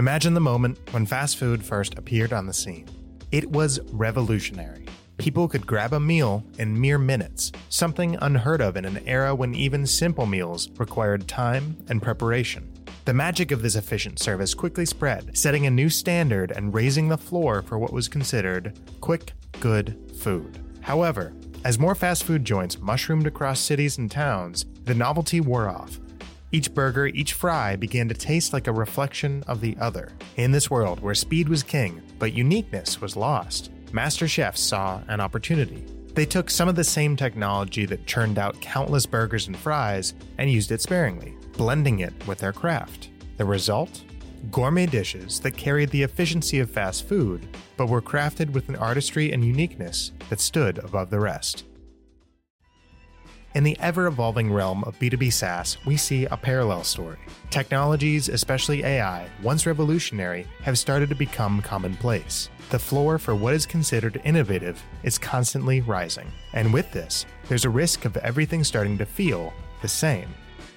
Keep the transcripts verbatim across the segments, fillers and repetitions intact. Imagine the moment when fast food first appeared on the scene. It was revolutionary. People could grab a meal in mere minutes, something unheard of in an era when even simple meals required time and preparation. The magic of this efficient service quickly spread, setting a new standard and raising the floor for what was considered quick, good food. However, as more fast food joints mushroomed across cities and towns, the novelty wore off. Each burger, each fry began to taste like a reflection of the other. In this world where speed was king, but uniqueness was lost, master chefs saw an opportunity. They took some of the same technology that churned out countless burgers and fries and used it sparingly, blending it with their craft. The result? Gourmet dishes that carried the efficiency of fast food, but were crafted with an artistry and uniqueness that stood above the rest. In the ever-evolving realm of B two B SaaS, we see a parallel story. Technologies, especially A I, once revolutionary, have started to become commonplace. The floor for what is considered innovative is constantly rising. And with this, there's a risk of everything starting to feel the same.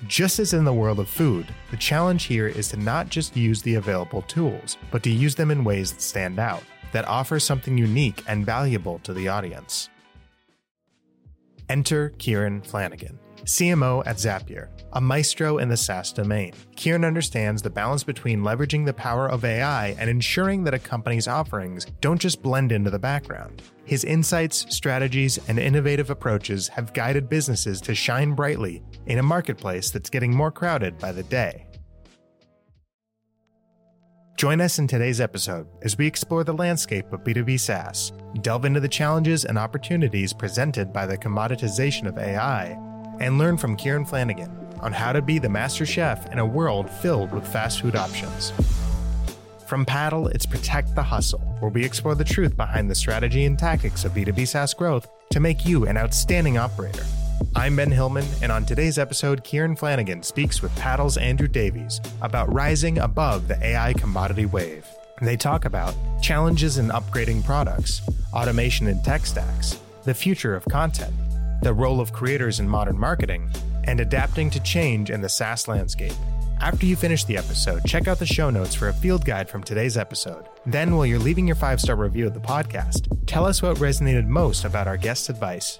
Just as in the world of food, the challenge here is to not just use the available tools, but to use them in ways that stand out, that offer something unique and valuable to the audience. Enter Kieran Flanagan, C M O at Zapier, a maestro in the SaaS domain. Kieran understands the balance between leveraging the power of A I and ensuring that a company's offerings don't just blend into the background. His insights, strategies, and innovative approaches have guided businesses to shine brightly in a marketplace that's getting more crowded by the day. Join us in today's episode as we explore the landscape of B two B SaaS, delve into the challenges and opportunities presented by the commoditization of A I, and learn from Kieran Flanagan on how to be the master chef in a world filled with fast food options. From Paddle, it's Protect the Hustle, where we explore the truth behind the strategy and tactics of B two B SaaS growth to make you an outstanding operator. I'm Ben Hillman, and on today's episode, Kieran Flanagan speaks with Paddle's Andrew Davies about rising above the A I commodity wave. They talk about challenges in upgrading products, automation in tech stacks, the future of content, the role of creators in modern marketing, and adapting to change in the SaaS landscape. After you finish the episode, check out the show notes for a field guide from today's episode. Then, while you're leaving your five-star review of the podcast, tell us what resonated most about our guest's advice.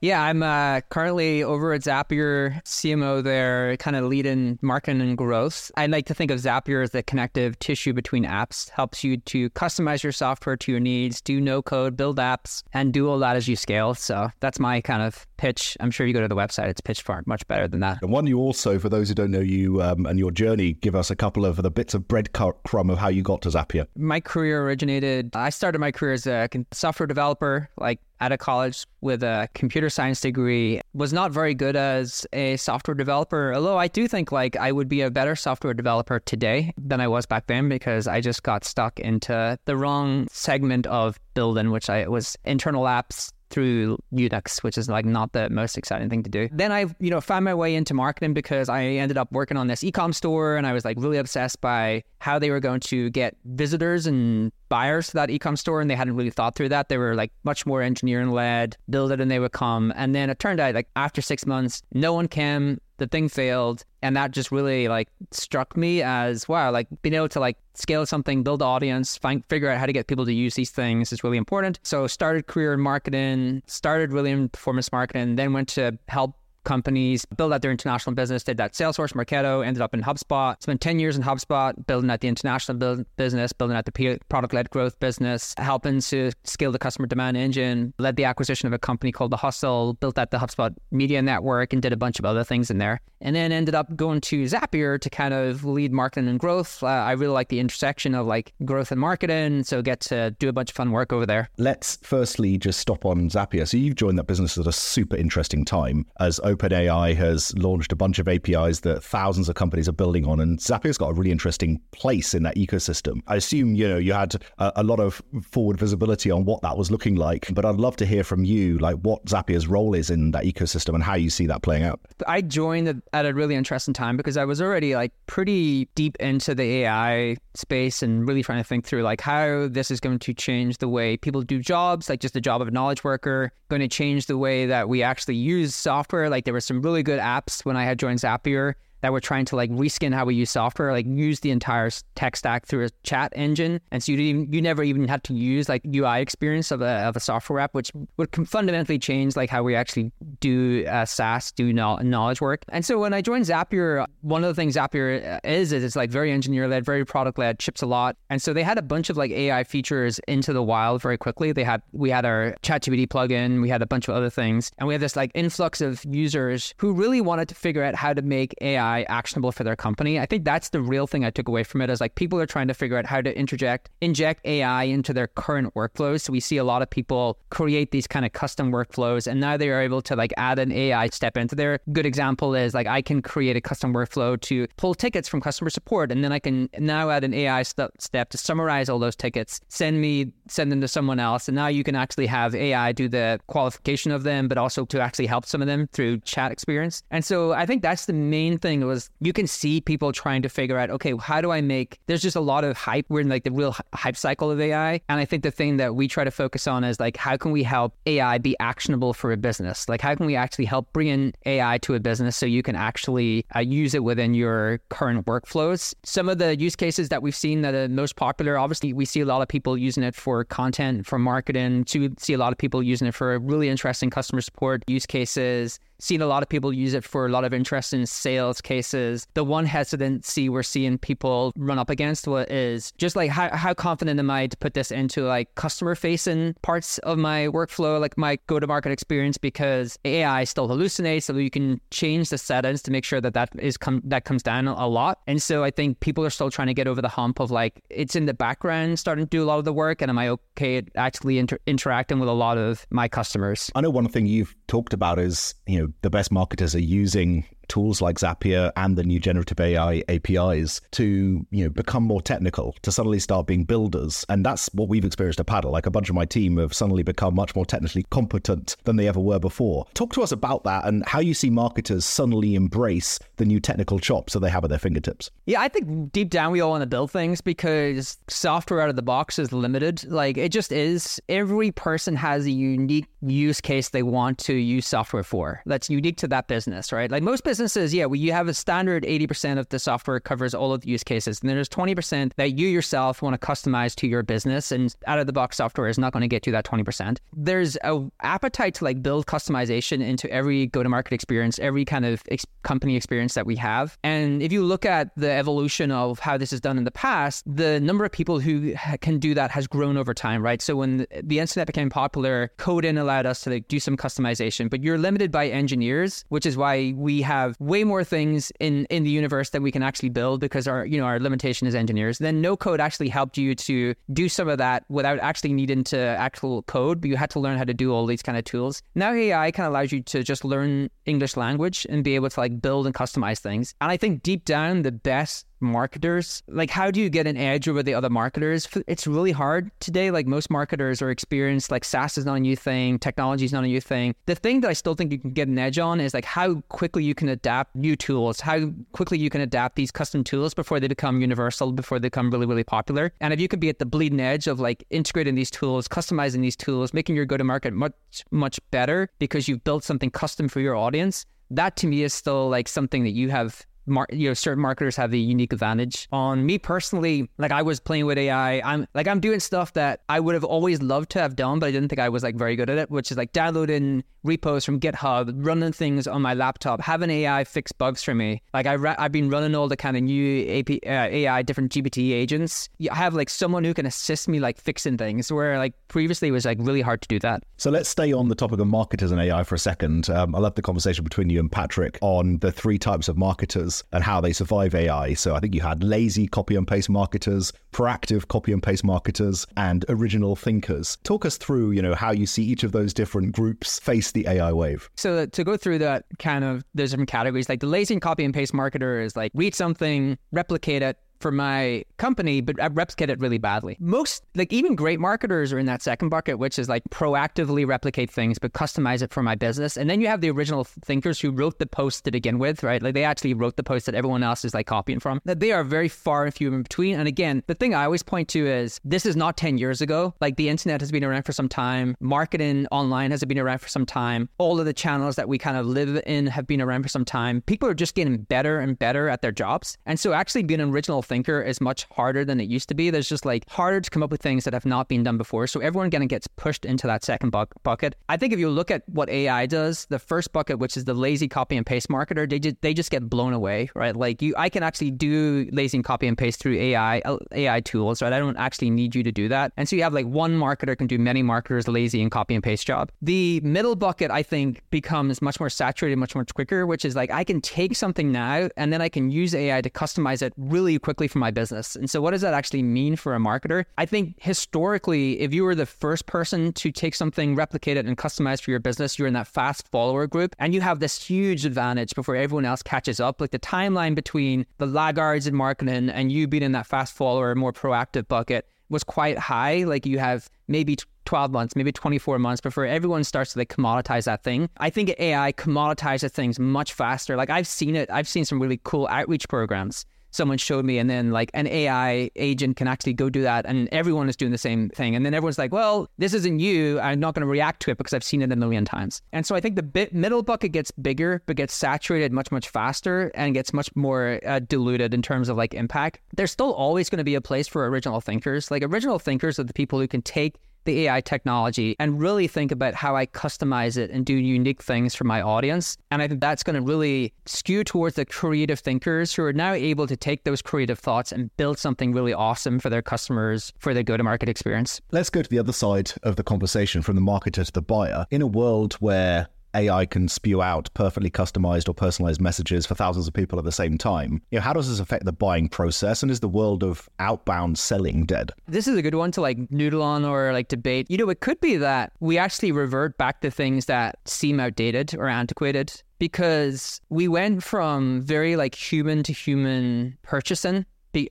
Yeah, I'm uh, currently over at Zapier, C M O there, kind of leading marketing and growth. I like to think of Zapier as the connective tissue between apps. Helps you to customize your software to your needs, do no code, build apps, and do all that as you scale. So that's my kind of pitch. I'm sure you go to the website, it's pitched far much better than that. And why don't you also, for those who don't know you um, and your journey, give us a couple of the bits of breadcrumb of how you got to Zapier. My career originated, I started my career as a software developer, like out of college with a computer science degree. Was not very good as a software developer, although I do think like I would be a better software developer today than I was back then, because I just got stuck into the wrong segment of building, which I was internal apps through Unix, which is like not the most exciting thing to do. Then I, you know, found my way into marketing because I ended up working on this e-com store, and I was like really obsessed by how they were going to get visitors and buyers to that e-com store, and they hadn't really thought through that. They were like much more engineering led, build it and they would come. And then it turned out like after six months, no one came, the thing failed. And that just really like struck me as, wow, like being able to like scale something, build audience, find, figure out how to get people to use these things is really important. So started career in marketing, started really in performance marketing, then went to help companies build out their international business, did that Salesforce, Marketo, ended up in HubSpot, spent ten years in HubSpot, building out the international build- business, building out the product-led growth business, helping to scale the customer demand engine, led the acquisition of a company called The Hustle, built out the HubSpot media network, and did a bunch of other things in there. And then ended up going to Zapier to kind of lead marketing and growth. Uh, I really like the intersection of like growth and marketing, so get to do a bunch of fun work over there. Let's firstly just stop on Zapier. So you've joined that business at a super interesting time as open OpenAI has launched a bunch of A P Is that thousands of companies are building on, and Zapier's got a really interesting place in that ecosystem. I assume, you know, you had a, a lot of forward visibility on what that was looking like, but I'd love to hear from you, like what Zapier's role is in that ecosystem and how you see that playing out. I joined at a really interesting time because I was already like pretty deep into the A I space and really trying to think through like how this is going to change the way people do jobs, like just the job of a knowledge worker, going to change the way that we actually use software. Like there were some really good apps when I had joined Zapier that were trying to like reskin how we use software, like use the entire tech stack through a chat engine. And so you didn't even, you never even had to use like U I experience of a, of a software app, which would fundamentally change like how we actually do uh, SaaS, do knowledge work. And so when I joined Zapier, one of the things Zapier is, is it's like very engineer-led, very product-led, chips a lot. And so they had a bunch of like A I features into the wild very quickly. They had, we had our ChatGPT plugin, we had a bunch of other things. And we had this like influx of users who really wanted to figure out how to make A I actionable for their company. I think that's the real thing I took away from it is like people are trying to figure out how to interject, inject A I into their current workflows. So we see a lot of people create these kind of custom workflows and now they are able to like add an A I step into there. Good example is like I can create a custom workflow to pull tickets from customer support and then I can now add an A I st- step to summarize all those tickets, send me, send them to someone else. And now you can actually have A I do the qualification of them, but also to actually help some of them through chat experience. And so I think that's the main thing. It was you can see people trying to figure out, okay, how do I make, there's just a lot of hype. We're in like the real hype cycle of A I. And I think the thing that we try to focus on is like, how can we help A I be actionable for a business? Like, how can we actually help bring in A I to a business so you can actually uh, use it within your current workflows? Some of the use cases that we've seen that are most popular, obviously we see a lot of people using it for content, for marketing, to see a lot of people using it for really interesting customer support use cases. Seen a lot of people use it for a lot of interest in sales cases. The one hesitancy we're seeing people run up against is just like, how, how confident am I to put this into like customer facing parts of my workflow, like my go-to-market experience, because A I still hallucinates. So you can change the settings to make sure that that is com- that comes down a lot. And so I think people are still trying to get over the hump of like, it's in the background starting to do a lot of the work. And am I okay at actually inter- interacting with a lot of my customers? I know one thing you've talked about is, you know, the best marketers are using tools like Zapier and the new generative A I A P Is to, you know, become more technical, to suddenly start being builders. And that's what we've experienced at Paddle. Like a bunch of my team have suddenly become much more technically competent than they ever were before. Talk to us about that and how you see marketers suddenly embrace the new technical chops that they have at their fingertips. Yeah, I think deep down we all want to build things because software out of the box is limited. Like it just is. Every person has a unique use case they want to use software for that's unique to that business, right? Like most businesses Businesses, yeah, well, you have a standard eighty percent of the software covers all of the use cases. And then there's twenty percent that you yourself want to customize to your business. And out-of-the-box software is not going to get you that twenty percent. There's an appetite to like build customization into every go-to-market experience, every kind of ex- company experience that we have. And if you look at the evolution of how this is done in the past, the number of people who ha- can do that has grown over time, right? So when the, the internet became popular, Coden allowed us to like, do some customization. But you're limited by engineers, which is why we have way more things in, in the universe that we can actually build because our, you know, our limitation is engineers. Then no code actually helped you to do some of that without actually needing to actual code, but you had to learn how to do all these kind of tools. Now A I kind of allows you to just learn English language and be able to like build and customize things. And I think deep down the best marketers, like how do you get an edge over the other marketers? It's really hard today. Like most marketers are experienced, like SaaS is not a new thing, technology is not a new thing. The thing that I still think you can get an edge on is like how quickly you can adapt new tools, how quickly you can adapt these custom tools before they become universal, before they become really, really popular. And if you can be at the bleeding edge of like integrating these tools, customizing these tools, making your go-to-market much, much better because you've built something custom for your audience, that to me is still like something that you have Mar- you know, certain marketers have the unique advantage. On me personally, like I was playing with A I. I'm like I'm doing stuff that I would have always loved to have done, but I didn't think I was like very good at it, which is like downloading repos from GitHub, running things on my laptop, having A I fix bugs for me. Like I ra- I've been running all the kind of new A P, uh, A I, different G P T agents. I have like someone who can assist me like fixing things where like previously it was like really hard to do that. So let's stay on the topic of marketers and A I for a second. Um, I love the conversation between you and Patrick on the three types of marketers and how they survive A I. So I think you had lazy copy and paste marketers, proactive copy and paste marketers, and original thinkers. Talk us through, you know, how you see each of those different groups face the A I wave. So to go through that kind of, there's different categories, like the lazy and copy and paste marketer is like read something, replicate it, for my company, but reps get it really badly. Most, like even great marketers are in that second bucket, which is like proactively replicate things, but customize it for my business. And then you have the original thinkers who wrote the post to begin with, right? Like they actually wrote the post that everyone else is like copying from. That they are very far and few in between. And again, the thing I always point to is this is not ten years ago. Like the internet has been around for some time. Marketing online has been around for some time. All of the channels that we kind of live in have been around for some time. People are just getting better and better at their jobs. And so actually being an original thinker is much harder than it used to be. There's just like harder to come up with things that have not been done before. So everyone kind of gets pushed into that second bu- bucket. I think if you look at what A I does, the first bucket, which is the lazy copy and paste marketer, they, ju- they just get blown away, right? Like you, I can actually do lazy and copy and paste through A I, A I tools, right? I don't actually need you to do that. And so you have like one marketer can do many marketers' lazy and copy and paste job. The middle bucket, I think, becomes much more saturated, much more quicker, which is like I can take something now and then I can use A I to customize it really quickly for my business. And so what does that actually mean for a marketer? I think historically, if you were the first person to take something, replicate it, and customize for your business, you're in that fast follower group and you have this huge advantage before everyone else catches up. Like the timeline between the laggards in marketing and you being in that fast follower, more proactive bucket was quite high. Like you have maybe twelve months, maybe twenty-four months before everyone starts to like commoditize that thing. I think A I commoditizes things much faster. Like I've seen it. I've seen some really cool outreach programs someone showed me, and then like an A I agent can actually go do that and everyone is doing the same thing. And then everyone's like, well, this isn't you. I'm not going to react to it because I've seen it a million times. And so I think the bit middle bucket gets bigger, but gets saturated much, much faster and gets much more uh, diluted in terms of like impact. There's still always going to be a place for original thinkers. Like original thinkers are the people who can take the A I technology and really think about how I customize it and do unique things for my audience. And I think that's going to really skew towards the creative thinkers who are now able to take those creative thoughts and build something really awesome for their customers, for their go-to-market experience. Let's go to the other side of the conversation, from the marketer to the buyer. In a world where A I can spew out perfectly customized or personalized messages for thousands of people at the same time, you know, how does this affect the buying process? And is the world of outbound selling dead? This is a good one to like noodle on or like debate. You know, it could be that we actually revert back to things that seem outdated or antiquated, because we went from very like human to human purchasing,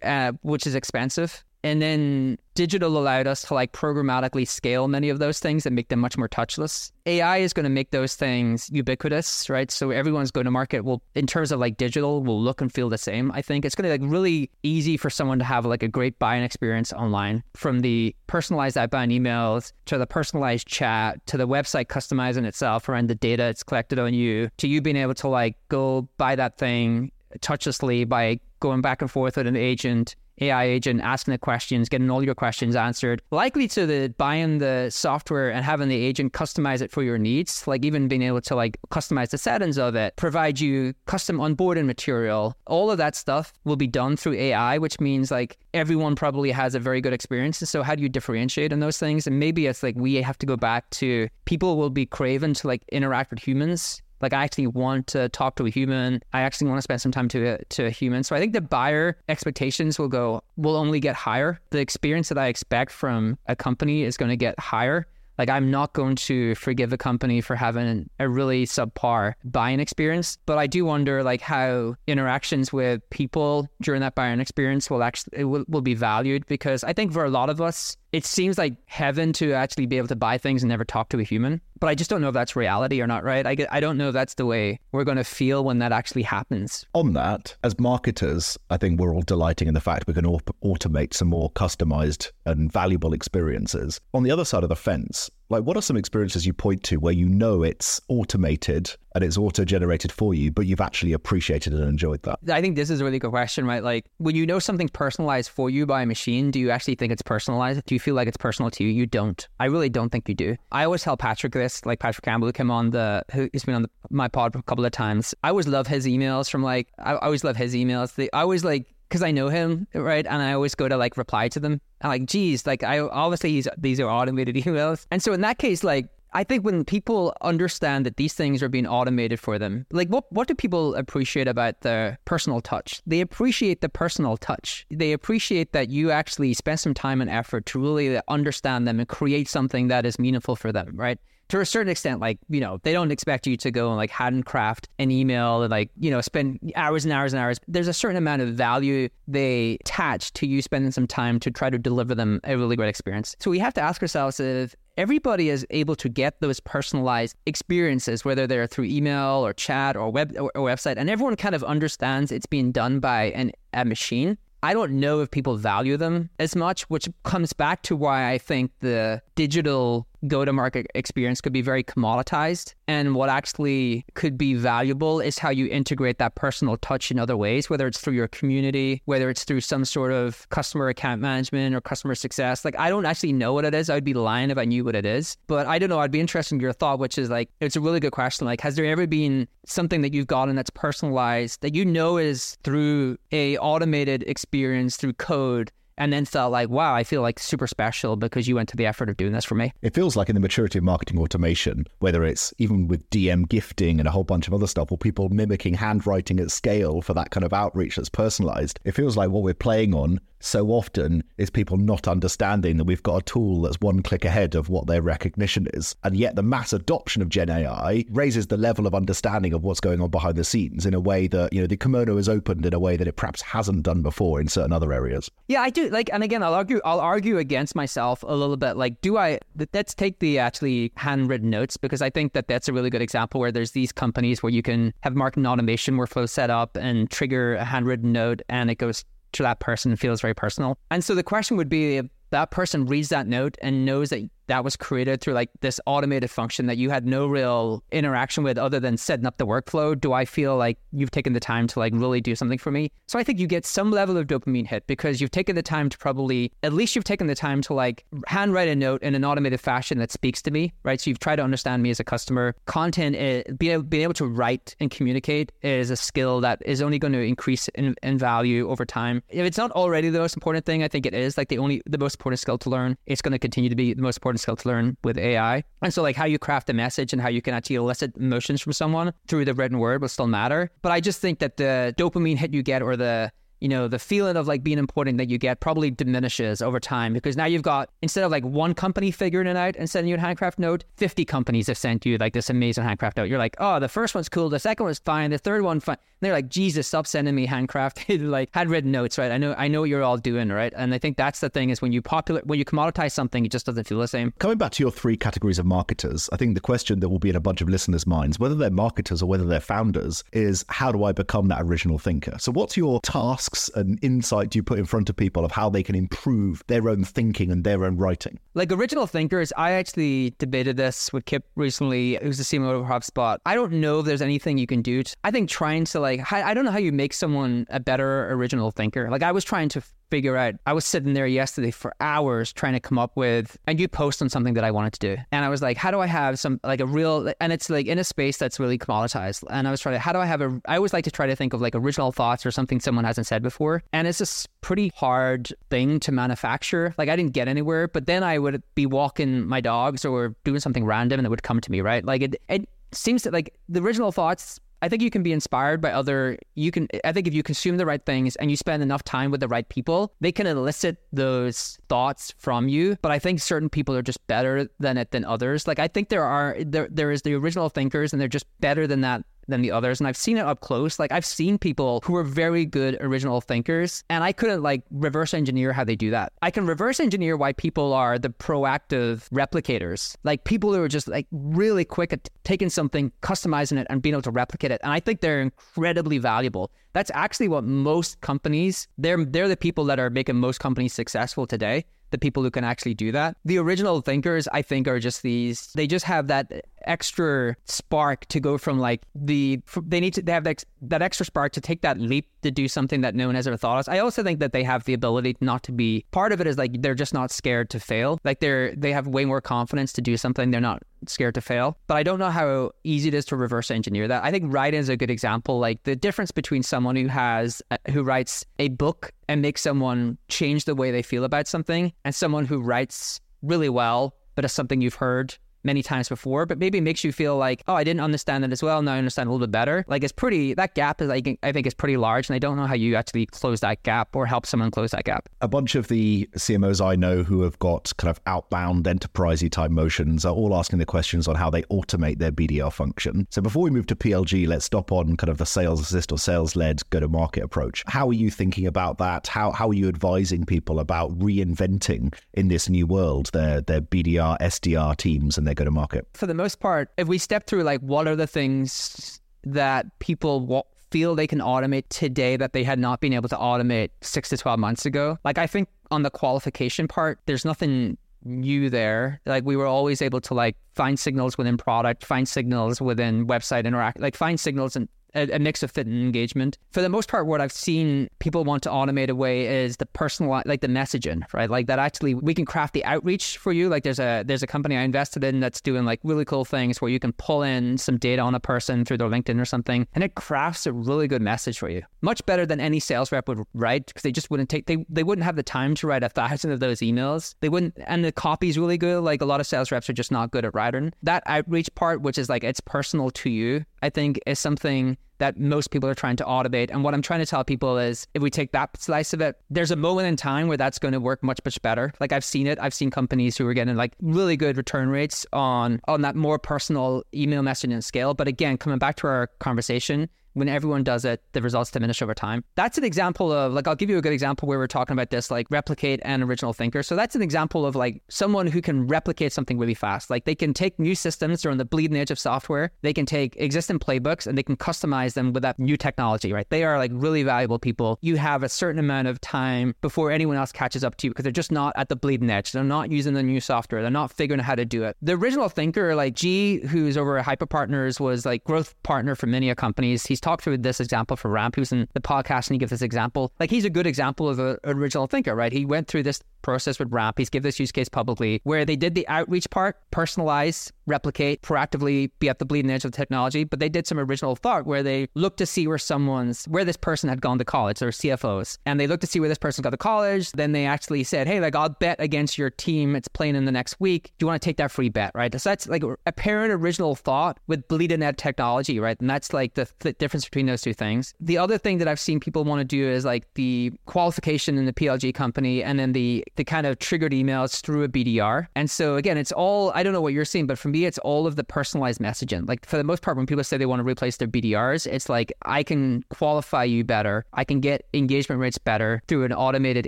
uh, which is expensive. And then digital allowed us to like programmatically scale many of those things and make them much more touchless. A I is going to make those things ubiquitous, right? So everyone's going to market will, in terms of like digital, will look and feel the same. I think it's going to be like really easy for someone to have like a great buying experience online, from the personalized outbound emails to the personalized chat to the website customizing itself around the data it's collected on you, to you being able to like go buy that thing touchlessly by going back and forth with an agent, A I agent, asking the questions, getting all your questions answered, likely to the buying the software and having the agent customize it for your needs, like even being able to like customize the settings of it, provide you custom onboarding material. All of that stuff will be done through A I, which means like everyone probably has a very good experience. So how do you differentiate on those things? And maybe it's like we have to go back to people will be craving to like interact with humans. Like I actually want to talk to a human. I actually want to spend some time to a, to a human. So I think the buyer expectations will go, will only get higher. The experience that I expect from a company is going to get higher. Like I'm not going to forgive a company for having a really subpar buying experience, but I do wonder like how interactions with people during that buying experience will actually, it will, will be valued, because I think for a lot of us, it seems like heaven to actually be able to buy things and never talk to a human. But I just don't know if that's reality or not, right? I, I don't know if that's the way we're going to feel when that actually happens. On that, as marketers, I think we're all delighting in the fact we can au- automate some more customized and valuable experiences. On the other side of the fence, like what are some experiences you point to where you know it's automated and it's auto-generated for you, but you've actually appreciated and enjoyed that? I think this is a really good question, right? Like when you know something personalized for you by a machine, do you actually think it's personalized? Do you feel like it's personal to you? You don't. I really don't think you do. I always tell Patrick this, like Patrick Campbell, who came on the, who's been on the, my pod a couple of times. I always love his emails from like, I always love his emails. They, I always like, because I know him, right? And I always go to like reply to them. I'm like, geez, like I obviously he's, these are automated emails. And so in that case, like I think when people understand that these things are being automated for them, like what, what do people appreciate about the personal touch? They appreciate the personal touch. They appreciate that you actually spend some time and effort to really understand them and create something that is meaningful for them, right? to a certain extent, like, you know, they don't expect you to go and like handcraft an email and like, you know, spend hours and hours and hours. There's a certain amount of value they attach to you spending some time to try to deliver them a really great experience. So we have to ask ourselves if everybody is able to get those personalized experiences, whether they're through email or chat or web or, or website, and everyone kind of understands it's being done by an, a machine. I don't know if people value them as much, which comes back to why I think the digital go-to-market experience could be very commoditized. And what actually could be valuable is how you integrate that personal touch in other ways, whether it's through your community, whether it's through some sort of customer account management or customer success. Like, I don't actually know what it is. I'd be lying if I knew what it is. But I don't know. I'd be interested in your thought, which is like, it's a really good question. Like, has there ever been something that you've gotten that's personalized that you know is through a automated experience through code, and then felt like, wow, I feel like super special because you went to the effort of doing this for me? It feels like in the maturity of marketing automation, whether it's even with D M gifting and a whole bunch of other stuff, or people mimicking handwriting at scale for that kind of outreach that's personalized, it feels like what we're playing on so often is people not understanding that we've got a tool that's one click ahead of what their recognition is. And yet the mass adoption of Gen A I raises the level of understanding of what's going on behind the scenes in a way that, you know, the kimono is opened in a way that it perhaps hasn't done before in certain other areas. Yeah, I do. Like, and again, I'll argue, I'll argue against myself a little bit. Like, do I, let's take the actually handwritten notes, because I think that that's a really good example where there's these companies where you can have marketing automation workflow set up and trigger a handwritten note and it goes to that person, feels very personal. And so the question would be, if that person reads that note and knows that that was created through like this automated function that you had no real interaction with other than setting up the workflow, do I feel like you've taken the time to like really do something for me? So I think you get some level of dopamine hit because you've taken the time to probably, at least you've taken the time to like handwrite a note in an automated fashion that speaks to me, right? So you've tried to understand me as a customer. Content, is, being, being able to write and communicate is a skill that is only going to increase in, in value over time. If it's not already the most important thing, I think it is like the only, the most important skill to learn. It's going to continue to be the most important skill to learn with A I. And so like how you craft a message and how you can actually elicit emotions from someone through the written word will still matter. But I just think that the dopamine hit you get, or the, you know, the feeling of like being important that you get, probably diminishes over time, because now you've got, instead of like one company figuring it out and sending you a handcraft note, fifty companies have sent you like this amazing handcraft note. You're like, oh, the first one's cool, the second one's fine, the third one fine. And they're like, Jesus, stop sending me handcrafted like handwritten notes, right? I know, I know what you're all doing, right? And I think that's the thing, is when you popular, when you commoditize something, it just doesn't feel the same. Coming back to your three categories of marketers, I think the question that will be in a bunch of listeners' minds, whether they're marketers or whether they're founders, is how do I become that original thinker? So what's your task and insight you put in front of people of how they can improve their own thinking and their own writing? Like original thinkers, I actually debated this with Kip recently, who's the C M O of HubSpot. I don't know if there's anything you can do. To, I think trying to like, I don't know how you make someone a better original thinker. Like I was trying to figure out, I was sitting there yesterday for hours trying to come up with a new post on something that I wanted to do. And I was like, how do I have some, like a real, and it's like in a space that's really commoditized. And I was trying to, how do I have a, I always like to try to think of like original thoughts or something someone hasn't said before. And it's a pretty hard thing to manufacture. Like I didn't get anywhere, but then I would be walking my dogs or doing something random and it would come to me, right? Like it, it seems that like the original thoughts, I think you can be inspired by other, you can, I think if you consume the right things and you spend enough time with the right people, they can elicit those thoughts from you. But I think certain people are just better than it than others. Like I think there are, there there is the original thinkers and they're just better than that. than the others. And I've seen it up close. Like I've seen people who are very good original thinkers and I couldn't like reverse engineer how they do that. I can reverse engineer why people are the proactive replicators. Like people who are just like really quick at taking something, customizing it and being able to replicate it. And I think they're incredibly valuable. That's actually what most companies, they're, they're the people that are making most companies successful today. The people who can actually do that. The original thinkers, I think, are just these, they just have that extra spark to go from like the, they need to, they have that, that extra spark to take that leap to do something that no one has ever thought of. I also think that they have the ability not to be, part of it is like, they're just not scared to fail. Like they're, they have way more confidence to do something. They're not scared to fail. But I don't know how easy it is to reverse engineer that. I think writing is a good example. Like the difference between someone who has, who writes a book and makes someone change the way they feel about something, and someone who writes really well, but it's something you've heard many times before, but maybe it makes you feel like, oh, I didn't understand that as well. Now I understand a little bit better. Like it's pretty, that gap is, like, I think is pretty large, and I don't know how you actually close that gap or help someone close that gap. A bunch of the C M Os I know who have got kind of outbound enterprisey type motions are all asking the questions on how they automate their B D R function. So before we move to P L G, let's stop on kind of the sales assist or sales led go to market approach. How are you thinking about that? How how are you advising people about reinventing in this new world their their B D R, S D R teams and their go to market? For the most part, if we step through like what are the things that people want, feel they can automate today that they had not been able to automate six to twelve months ago. Like I think on the qualification part, there's nothing new there. Like we were always able to like find signals within product, find signals within website interact, like find signals and a, a mix of fit and engagement. For the most part, what I've seen people want to automate away is the personal, like the messaging, right? Like that actually we can craft the outreach for you. Like there's a there's a company I invested in that's doing like really cool things where you can pull in some data on a person through their LinkedIn or something, and it crafts a really good message for you. Much better than any sales rep would write, because they just wouldn't take, they, they wouldn't have the time to write a thousand of those emails. They wouldn't, and the copy's really good. Like a lot of sales reps are just not good at writing. That outreach part, which is like it's personal to you, I think is something that most people are trying to automate. And what I'm trying to tell people is if we take that slice of it, there's a moment in time where that's going to work much, much better. Like I've seen it. I've seen companies who are getting like really good return rates on, on that more personal email messaging scale. But again, coming back to our conversation, when everyone does it, the results diminish over time. That's an example of, like, I'll give you a good example where we're talking about this, like replicate and original thinker. So that's an example of like someone who can replicate something really fast. Like they can take new systems, they're on the bleeding edge of software. They can take existing playbooks and they can customize them with that new technology, right? They are like really valuable people. You have a certain amount of time before anyone else catches up to you because they're just not at the bleeding edge. They're not using the new software. They're not figuring out how to do it. The original thinker, like G, who's over at Hyper Partners, was like growth partner for many companies. He's talk through this example for Ramp, who's in the podcast, and he gives this example. Like he's a good example of an original thinker, right? He went through this process with Ramp. He's given this use case publicly where they did the outreach part, personalize, replicate, proactively be at the bleeding edge of the technology. But they did some original thought where they looked to see where someone's, where this person had gone to college, their C F Os. And they looked to see where this person got to college. Then they actually said, hey, like I'll bet against your team. It's playing in the next week. Do you want to take that free bet, right? So that's like a parent original thought with bleeding edge technology, right? And that's like the, the difference between those two things. The other thing that I've seen people want to do is like the qualification in the P L G company and then the the kind of triggered emails through a B D R. And so again, it's all, I don't know what you're seeing, but for me, it's all of the personalized messaging. Like for the most part, when people say they want to replace their B D Rs, it's like, I can qualify you better. I can get engagement rates better through an automated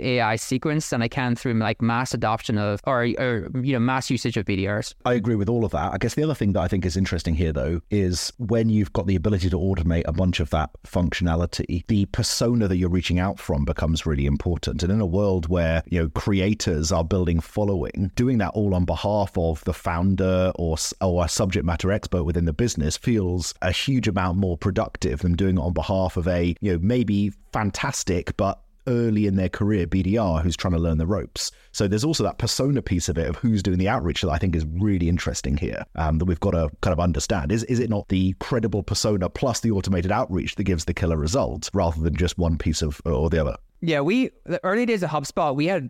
A I sequence than I can through like mass adoption of, or, or you know, mass usage of B D Rs. I agree with all of that. I guess the other thing that I think is interesting here though, is when you've got the ability to automate a bunch of that functionality, the persona that you're reaching out from becomes really important. And in a world where, you know, creators are building following, doing that all on behalf of the founder or, or a subject matter expert within the business feels a huge amount more productive than doing it on behalf of a, you know, maybe fantastic, but early in their career B D R who's trying to learn the ropes. So there's also that persona piece of it of who's doing the outreach that I think is really interesting here, um, that we've got to kind of understand. Is is it not the credible persona plus the automated outreach that gives the killer results rather than just one piece of or the other? Yeah, we, the early days of HubSpot, we had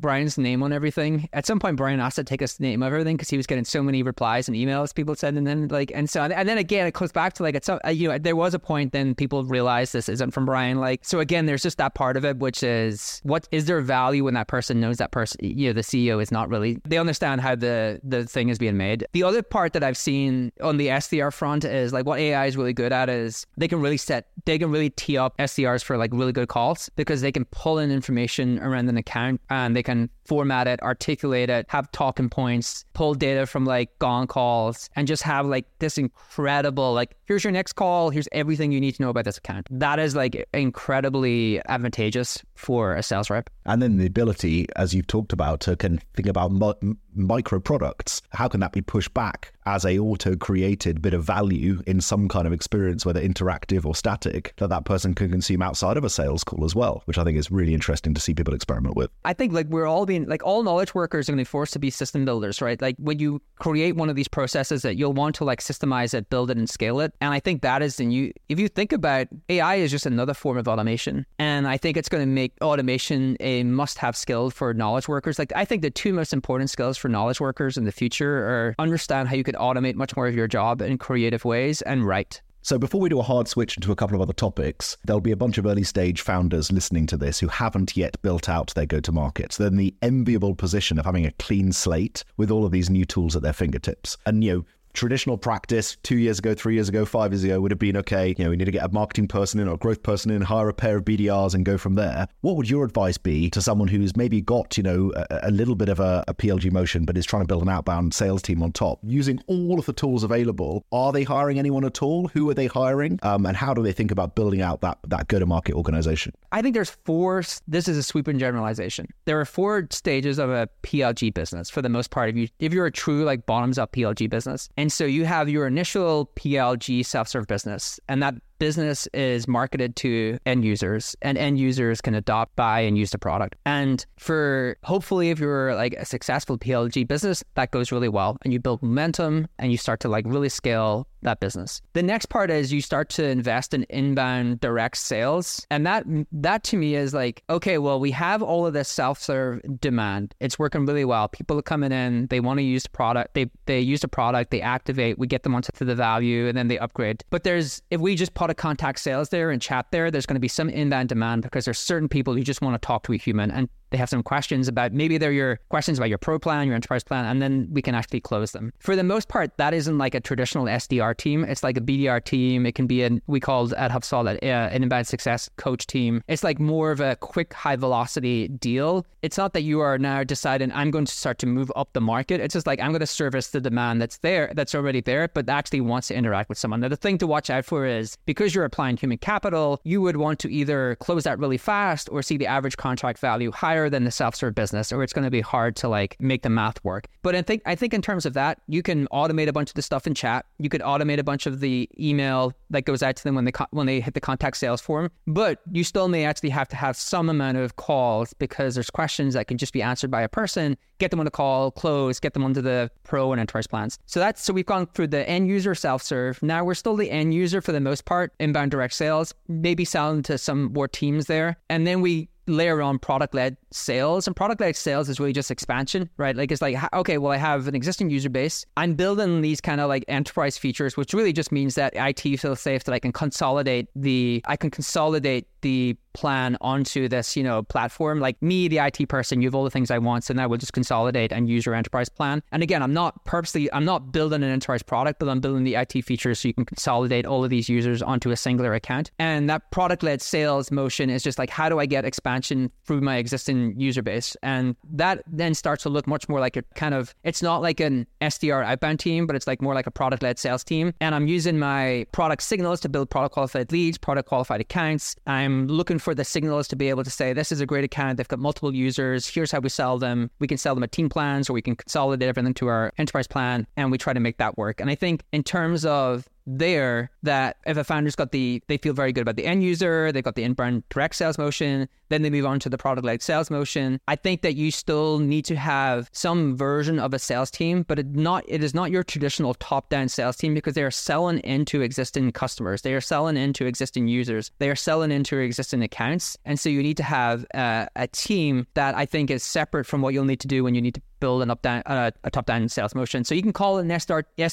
Brian's name on everything. At some point, Brian asked to take his name of everything because he was getting so many replies and emails people said, and then like, and so, and then again, it goes back to like, at some, you know, there was a point then people realized this isn't from Brian. Like, so again, there's just that part of it, which is what is there value when that person knows that person, you know, the C E O is not really, they understand how the, the thing is being made. The other part that I've seen on the S D R front is like what A I is really good at is they can really set, they can really tee up S D Rs for like really good calls because they They can pull in information around an account and they can format it, articulate it, have talking points, pull data from like Gong calls and just have like this incredible, like, here's your next call. Here's everything you need to know about this account. That is like incredibly advantageous for a sales rep. And then the ability, as you've talked about, to can think about mu- micro products. How can that be pushed back as a auto-created bit of value in some kind of experience, whether interactive or static, that that person can consume outside of a sales call as well, which I think is really interesting to see people experiment with. I think like we're all being doing, like all knowledge workers are going to be forced to be system builders, right? Like when you create one of these processes that you'll want to like systemize it, build it and scale it. And I think that is, and you, if you think about A I is just another form of automation. And I think it's going to make automation a must-have skill for knowledge workers. Like I think the two most important skills for knowledge workers in the future are understand how you could automate much more of your job in creative ways and write. So before we do a hard switch into a couple of other topics, there'll be a bunch of early stage founders listening to this who haven't yet built out their go-to-markets. They're in the enviable position of having a clean slate with all of these new tools at their fingertips. And, you know, traditional practice two years ago, three years ago, five years ago would have been, okay, you know, we need to get a marketing person in or a growth person in, hire a pair of B D Rs and go from there. What would your advice be to someone who's maybe got, you know, a, a little bit of a, a P L G motion, but is trying to build an outbound sales team on top using all of the tools available? Are they hiring anyone at all? Who are they hiring? Um, and how do they think about building out that, that go-to-market organization? I think there's four, this is a sweeping generalization. There are four stages of a P L G business for the most part. If, you, if you're a true like bottoms-up P L G business. And so you have your initial P L G self-serve business, and that business is marketed to end users, and end users can adopt, buy, and use the product. And for hopefully, if you're like a successful P L G business, that goes really well, and you build momentum, and you start to like really scale that business. The next part is you start to invest in inbound direct sales, and that that to me is like, okay, well, we have all of this self-serve demand. It's working really well. People are coming in, they want to use the product, they they use the product, they activate, we get them onto the value, and then they upgrade. But there's if we just put to contact sales there and chat there, there's going to be some inbound demand because there's certain people who just want to talk to a human and they have some questions about, maybe they're your questions about your pro plan, your enterprise plan, and then we can actually close them. For the most part, that isn't like a traditional S D R team. It's like a B D R team. It can be an, we called at HubSpot an inbound success coach team. It's like more of a quick, high velocity deal. It's not that you are now deciding, I'm going to start to move up the market. It's just like, I'm going to service the demand that's there, that's already there, but actually wants to interact with someone. Now, the thing to watch out for is, because you're applying human capital, you would want to either close that really fast or see the average contract value higher than the self-serve business, or it's going to be hard to like make the math work. But I think I think in terms of that, you can automate a bunch of the stuff in chat. You could automate a bunch of the email that goes out to them when they when they hit the contact sales form. But you still may actually have to have some amount of calls because there's questions that can just be answered by a person. Get them on the call, close, get them onto the pro and enterprise plans. So that's so we've gone through the end user self-serve. Now we're still the end user for the most part, inbound direct sales, maybe selling to some more teams there, and then we layer on product-led sales, and product-led sales is really just expansion, right? Like it's like, okay, well, I have an existing user base. I'm building these kind of like enterprise features, which really just means that I T feels safe that I can consolidate the, I can consolidate the plan onto this, you know, platform. Like me, the I T person, you have all the things I want, so now we'll just consolidate and use your enterprise plan. And again, I'm not purposely, I'm not building an enterprise product, but I'm building the I T features so you can consolidate all of these users onto a singular account. And that product-led sales motion is just like, how do I get expansion through my existing user base? And that then starts to look much more like a kind of, it's not like an S D R outbound team, but it's like more like a product-led sales team. And I'm using my product signals to build product qualified leads, product qualified accounts. I'm looking for the signals to be able to say, this is a great account. They've got multiple users. Here's how we sell them. We can sell them a team plan, so we can consolidate everything to our enterprise plan, and we try to make that work. And I think in terms of there, that if a founder's got the, they feel very good about the end user, they've got the inbound direct sales motion, then they move on to the product-led sales motion. I think that you still need to have some version of a sales team, but it not it is not your traditional top-down sales team, because they are selling into existing customers. They are selling into existing users. They are selling into existing accounts. And so you need to have uh, a team that I think is separate from what you'll need to do when you need to build an up down uh, a top-down sales motion. So you can call it an S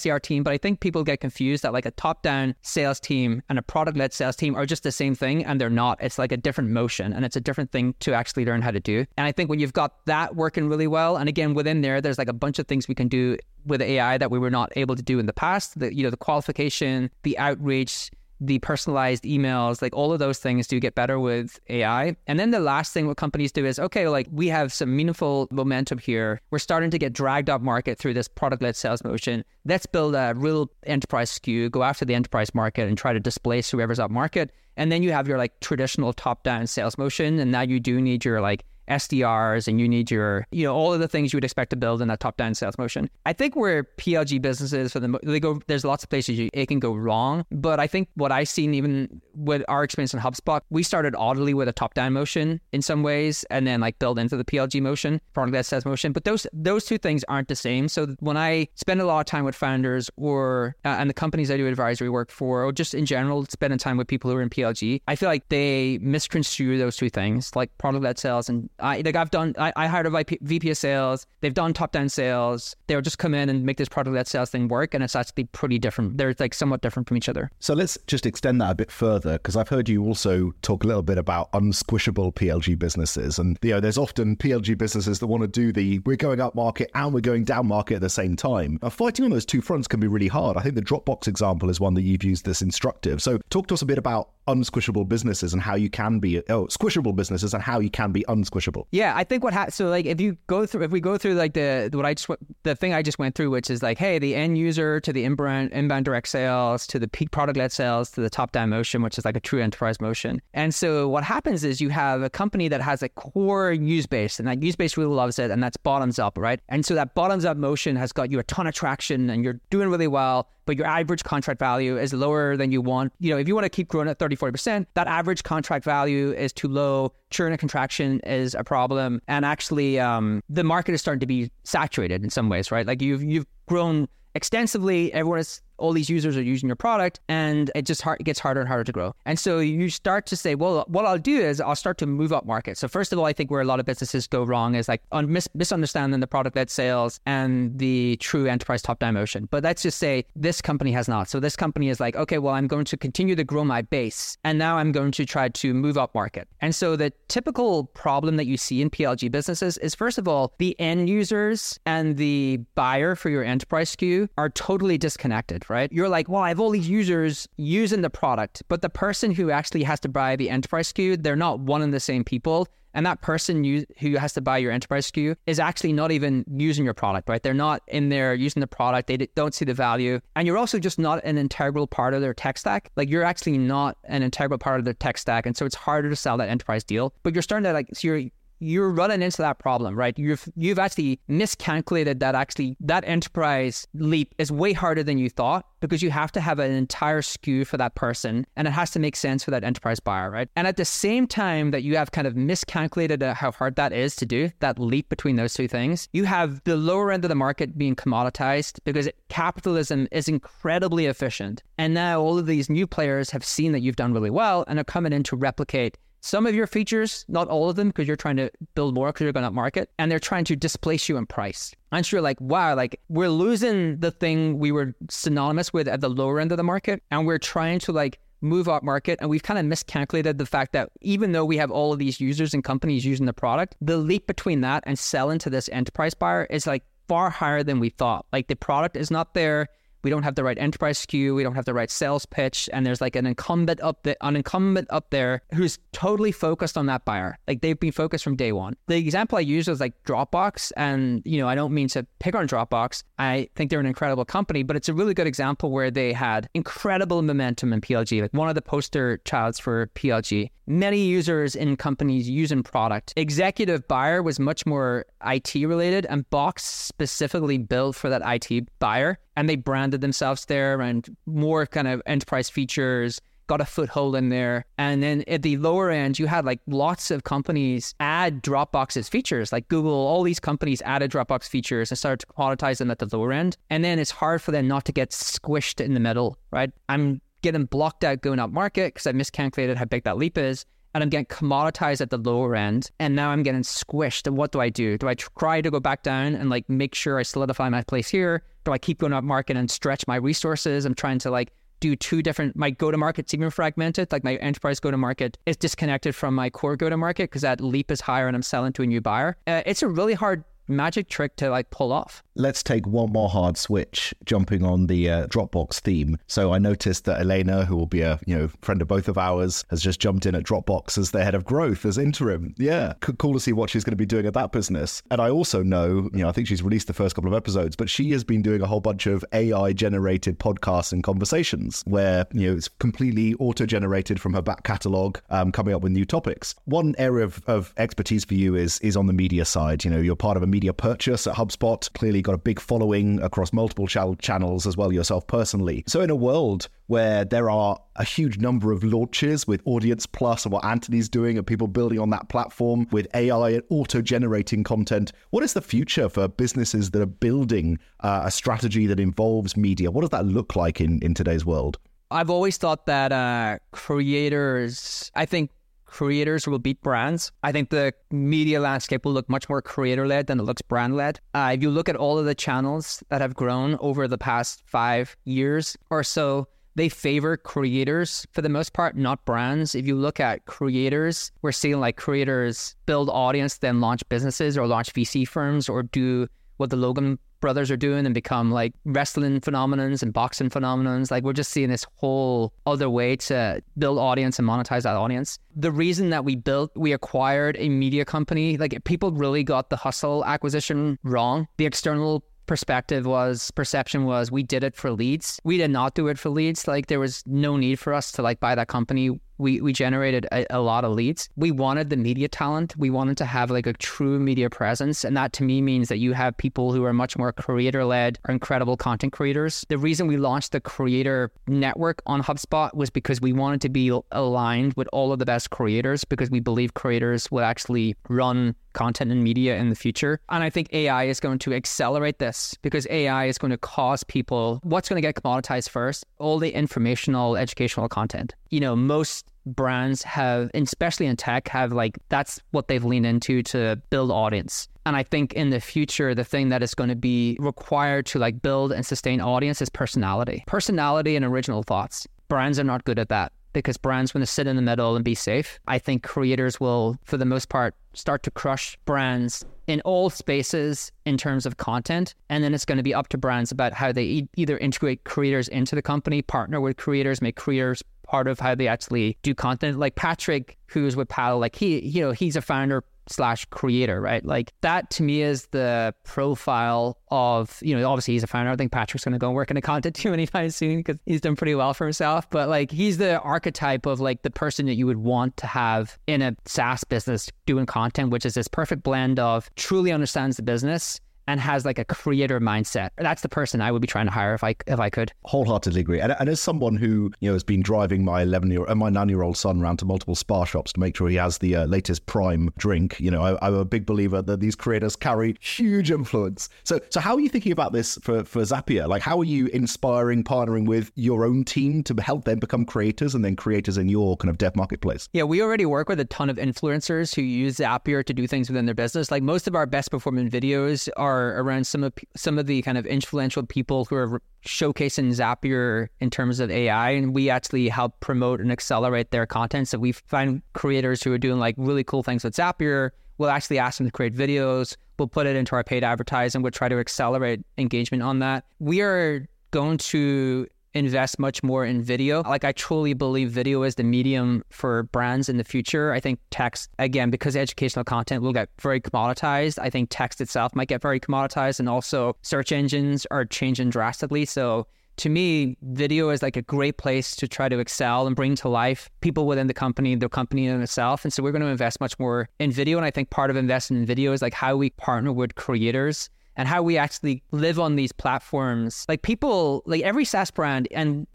D R team, but I think people get confused that like a top-down sales team and a product-led sales team are just the same thing, and they're not. It's like a different motion, and it's a different thing to actually learn how to do. And I think when you've got that working really well, and again, within there, there's like a bunch of things we can do with A I that we were not able to do in the past. The, you know, the qualification, the outreach, the personalized emails, like all of those things do get better with A I. And then the last thing what companies do is, okay, like we have some meaningful momentum here. We're starting to get dragged up market through this product-led sales motion. Let's build a real enterprise S K U, go after the enterprise market and try to displace whoever's up market. And then you have your like traditional top-down sales motion. And now you do need your like S D Rs and you need your, you know, all of the things you would expect to build in that top-down sales motion. I think where P L G businesses, for the they go, there's lots of places you, it can go wrong. But I think what I've seen, even with our experience in HubSpot, we started oddly with a top-down motion in some ways, and then like build into the P L G motion, product-led sales motion. But those those two things aren't the same. So when I spend a lot of time with founders or uh, and the companies I do advisory work for, or just in general spending time with people who are in P L G, I feel like they misconstrue those two things, like product-led sales and I like I've done. I, I hired a V P of sales. They've done top-down sales. They'll just come in and make this product-led sales thing work, and it's actually pretty different. They're like somewhat different from each other. So let's just extend that a bit further, because I've heard you also talk a little bit about unsquishable P L G businesses, and you know, there's often P L G businesses that want to do the we're going up market and we're going down market at the same time. Now, fighting on those two fronts can be really hard. I think the Dropbox example is one that you've used that's instructive. So talk to us a bit about unsquishable businesses and how you can be oh squishable businesses and how you can be unsquishable. Yeah, I think what ha- so like if you go through if we go through like the what I just the thing I just went through, which is like, hey, the end user to the inbound inbound direct sales to the peak product led sales to the top down motion, which is like a true enterprise motion. And so what happens is you have a company that has a core use base, and that use base really loves it, and that's bottoms up, right? And so that bottoms up motion has got you a ton of traction, and you're doing really well. But your average contract value is lower than you want. You know, if you want to keep growing at thirty, forty percent, that average contract value is too low. Churn and contraction is a problem. And actually, um, the market is starting to be saturated in some ways, right? Like you've you've grown extensively. Everyone is, all these users are using your product, and it just hard, it gets harder and harder to grow. And so you start to say, well, what I'll do is I'll start to move up market. So first of all, I think where a lot of businesses go wrong is like un- mis- misunderstanding the product-led sales and the true enterprise top-down motion. But let's just say this company has not. So this company is like, okay, well, I'm going to continue to grow my base, and now I'm going to try to move up market. And so the typical problem that you see in P L G businesses is, first of all, the end users and the buyer for your enterprise S K U are totally disconnected. Right? You're like, well, I have all these users using the product, but the person who actually has to buy the enterprise S K U, they're not one and the same people. And that person you, who has to buy your enterprise S K U is actually not even using your product, right? They're not in there using the product. They don't see the value. And you're also just not an integral part of their tech stack. Like you're actually not an integral part of their tech stack. And so it's harder to sell that enterprise deal. But you're starting to like, so you're You're running into that problem, right? You've you've actually miscalculated that actually that enterprise leap is way harder than you thought, because you have to have an entire S K U for that person, and it has to make sense for that enterprise buyer, right? And at the same time that you have kind of miscalculated how hard that is to do, that leap between those two things, you have the lower end of the market being commoditized because capitalism is incredibly efficient. And now all of these new players have seen that you've done really well and are coming in to replicate some of your features, not all of them, because you're trying to build more because you're going up market, and they're trying to displace you in price. And so you're like, wow, like we're losing the thing we were synonymous with at the lower end of the market, and we're trying to like move up market, and we've kind of miscalculated the fact that even though we have all of these users and companies using the product, the leap between that and selling to this enterprise buyer is like far higher than we thought. Like the product is not there. We don't have the right enterprise S K U. We don't have the right sales pitch. And there's like an incumbent up the, an incumbent up there who's totally focused on that buyer. Like they've been focused from day one. The example I use is like Dropbox. And, you know, I don't mean to pick on Dropbox. I think they're an incredible company, but it's a really good example where they had incredible momentum in P L G. Like one of the poster childs for P L G. Many users in companies using product. Executive buyer was much more I T related, and Box specifically built for that I T buyer. And they branded themselves there and more kind of enterprise features, got a foothold in there. And then at the lower end, you had like lots of companies add Dropbox's features, like Google, all these companies added Dropbox features and started to commoditize them at the lower end. And then it's hard for them not to get squished in the middle, right? I'm getting blocked out going up market because I miscalculated how big that leap is. And I'm getting commoditized at the lower end, and now I'm getting squished. And what do I do? Do I try to go back down and like make sure I solidify my place here? Do I keep going up market and stretch my resources? I'm trying to like do two different, my go-to-market's even fragmented. Like my enterprise go-to-market is disconnected from my core go-to-market because that leap is higher and I'm selling to a new buyer. Uh, it's a really hard magic trick to like pull off. Let's take one more hard switch, jumping on the uh, Dropbox theme. So I noticed that Elena, who will be a you know friend of both of ours, has just jumped in at Dropbox as their head of growth as interim. Yeah, cool to see what she's going to be doing at that business. And I also know, you know, I think she's released the first couple of episodes, but she has been doing a whole bunch of A I generated podcasts and conversations where, you know, it's completely auto generated from her back catalogue, um, coming up with new topics. One area of, of expertise for you is is on the media side. You know, you're part of a media purchase at HubSpot, clearly got a big following across multiple ch- channels as well yourself personally. So in a world where there are a huge number of launches with Audience Plus and what Anthony's doing and people building on that platform with A I and auto-generating content, what is the future for businesses that are building uh, a strategy that involves media? What does that look like in, in today's world? I've always thought that uh, creators, I think creators will beat brands. I think the media landscape will look much more creator-led than it looks brand-led. Uh, if you look at all of the channels that have grown over the past five years or so, they favor creators for the most part, not brands. If you look at creators, we're seeing like creators build audience, then launch businesses or launch V C firms or do what the Logan brothers are doing and become like wrestling phenomenons and boxing phenomenons. Like we're just seeing this whole other way to build audience and monetize that audience. The reason that we built, we acquired a media company, like people really got the Hustle acquisition wrong. The external perspective was perception was we did it for leads. We did not do it for leads. Like there was no need for us to like buy that company. We we generated a, a lot of leads. We wanted the media talent. We wanted to have like a true media presence. And that to me means that you have people who are much more creator-led or incredible content creators. The reason we launched the creator network on HubSpot was because we wanted to be aligned with all of the best creators because we believe creators will actually run content and media in the future. And I think A I is going to accelerate this because A I is going to cause people, what's going to get commoditized first? All the informational, educational content. You know, most brands have, especially in tech, have like, that's what they've leaned into to build audience. And I think in the future, the thing that is going to be required to like build and sustain audience is personality. Personality and original thoughts. Brands are not good at that because brands want to sit in the middle and be safe. I think creators will, for the most part, start to crush brands in all spaces in terms of content. And then it's going to be up to brands about how they e- either integrate creators into the company, partner with creators, make creators part of how they actually do content. Like Patrick, who's with Paddle, like he, you know, he's a founder slash creator, right? Like that to me is the profile of, you know, obviously he's a founder. I think Patrick's going to go work in a content team anytime soon because he's done pretty well for himself. But like he's the archetype of like the person that you would want to have in a SaaS business doing content, which is this perfect blend of truly understands the business and has like a creator mindset. That's the person I would be trying to hire if I if I could. Wholeheartedly agree. And, and as someone who you know has been driving my eleven year and my nine year old son around to multiple spa shops to make sure he has the uh, latest prime drink, you know, I, I'm a big believer that these creators carry huge influence. So so how are you thinking about this for for Zapier? Like how are you inspiring, partnering with your own team to help them become creators and then creators in your kind of dev marketplace? Yeah, we already work with a ton of influencers who use Zapier to do things within their business. Like most of our best performing videos are. around some of some of the kind of influential people who are showcasing Zapier in terms of A I, and we actually help promote and accelerate their content. So we find creators who are doing like really cool things with Zapier. We'll actually ask them to create videos. We'll put it into our paid advertising. We'll try to accelerate engagement on that. We are going to invest much more in video. Like I truly believe video is the medium for brands in the future. I think text, again, because educational content will get very commoditized, I think text itself might get very commoditized, and also search engines are changing drastically. So to me, video is like a great place to try to excel and bring to life people within the company, their company in itself. And so we're going to invest much more in video. And I think part of investing in video is like how we partner with creators and how we actually live on these platforms. Like people, like every SaaS brand, and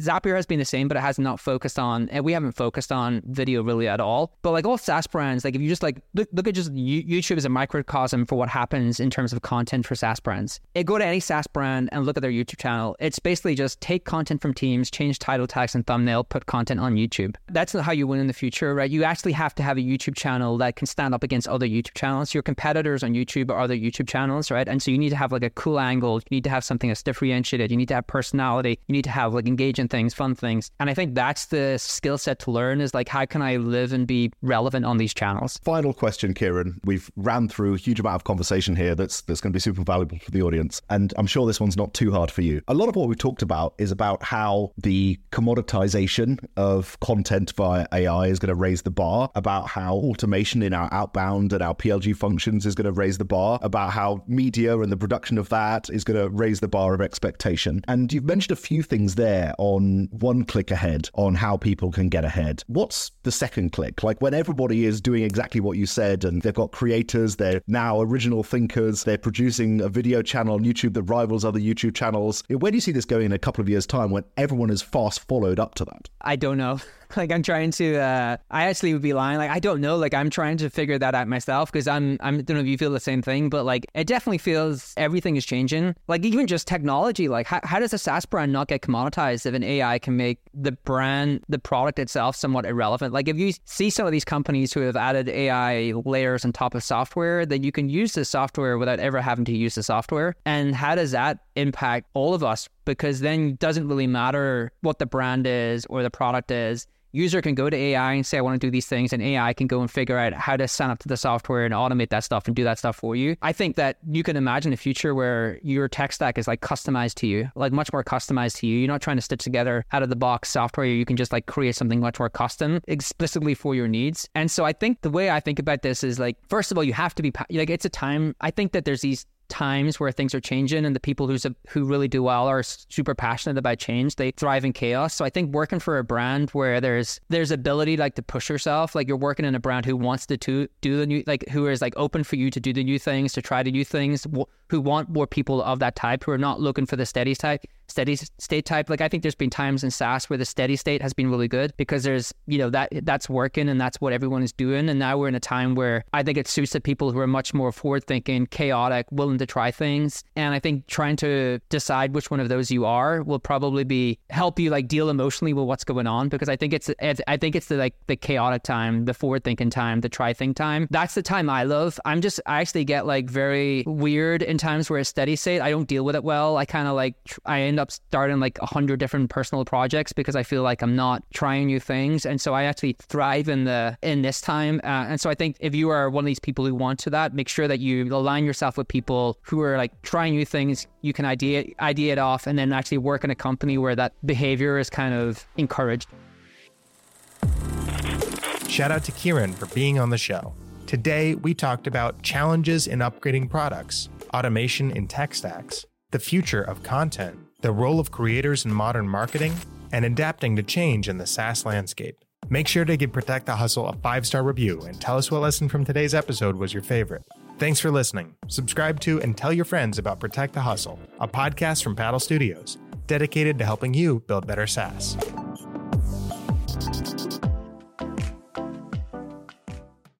Zapier has been the same, but it has not focused on, and we haven't focused on video really at all. But like all SaaS brands, like if you just like, look, look at just YouTube as a microcosm for what happens in terms of content for SaaS brands. It, go to any SaaS brand and look at their YouTube channel. It's basically just take content from teams, change title, tags, and thumbnail, put content on YouTube. That's not how you win in the future, right? You actually have to have a YouTube channel that can stand up against other YouTube channels. Your competitors on YouTube are other YouTube channels, right? right? And so you need to have like a cool angle. You need to have something that's differentiated. You need to have personality. You need to have like engaging things, fun things. And I think that's the skill set to learn is like, how can I live and be relevant on these channels? Final question, Kieran. We've ran through a huge amount of conversation here that's that's going to be super valuable for the audience. And I'm sure this one's not too hard for you. A lot of what we've talked about is about how the commoditization of content via A I is going to raise the bar, about how automation in our outbound and our P L G functions is going to raise the bar, about how media and the production of that is going to raise the bar of expectation. And you've mentioned a few things there on one click ahead, on how people can get ahead. What's the second click? Like when everybody is doing exactly what you said and they've got creators, they're now original thinkers, they're producing a video channel on YouTube that rivals other YouTube channels. Where do you see this going in a couple of years' time when everyone is fast followed up to that? I don't know. Like I'm trying to, uh, I actually would be lying. Like, I don't know. Like I'm trying to figure that out myself because I'm, I'm, I don't know if you feel the same thing, but like it definitely feels everything is changing. Like even just technology, like how, how does a SaaS brand not get commoditized if an A I can make the brand, the product itself somewhat irrelevant? Like if you see some of these companies who have added A I layers on top of software, then you can use the software without ever having to use the software. And how does that impact all of us? Because then it doesn't really matter what the brand is or the product is. User can go to A I and say, I want to do these things, and A I can go and figure out how to sign up to the software and automate that stuff and do that stuff for you. I think that you can imagine a future where your tech stack is like customized to you, like much more customized to you. You're not trying to stitch together out of the box software. You can just like create something much more custom explicitly for your needs. And so I think the way I think about this is like, first of all, you have to be like, it's a time. I think that there's these times where things are changing, and the people who's a, who really do well are super passionate about change. They thrive in chaos. So I think working for a brand where there's there's ability like to push yourself, like you're working in a brand who wants to do the new, like who is like open for you to do the new things, to try the new things, who want more people of that type, who are not looking for the steady type, steady state type. Like I think there's been times in SaaS where the steady state has been really good because there's, you know, that that's working and that's what everyone is doing. And now we're in a time where I think it suits the people who are much more forward thinking, chaotic, willing to try things. And I think trying to decide which one of those you are will probably be help you like deal emotionally with what's going on, because I think it's, it's I think it's the like the chaotic time, the forward thinking time, the try think time. That's the time I love. I'm just I actually get like very weird in times where it's steady state. I don't deal with it well. I kind of like I end up starting like a hundred different personal projects because I feel like I'm not trying new things, and so I actually thrive in the in this time. Uh, and so I think if you are one of these people who want to that, make sure that you align yourself with people who are like trying new things. You can idea, idea it off and then actually work in a company where that behavior is kind of encouraged. Shout out to Kieran for being on the show. Today, we talked about challenges in upgrading products, automation in tech stacks, the future of content, the role of creators in modern marketing, and adapting to change in the SaaS landscape. Make sure to give Protect the Hustle a five-star review and tell us what lesson from today's episode was your favorite. Thanks for listening. Subscribe to and tell your friends about Protect the Hustle, a podcast from Paddle Studios, dedicated to helping you build better SaaS.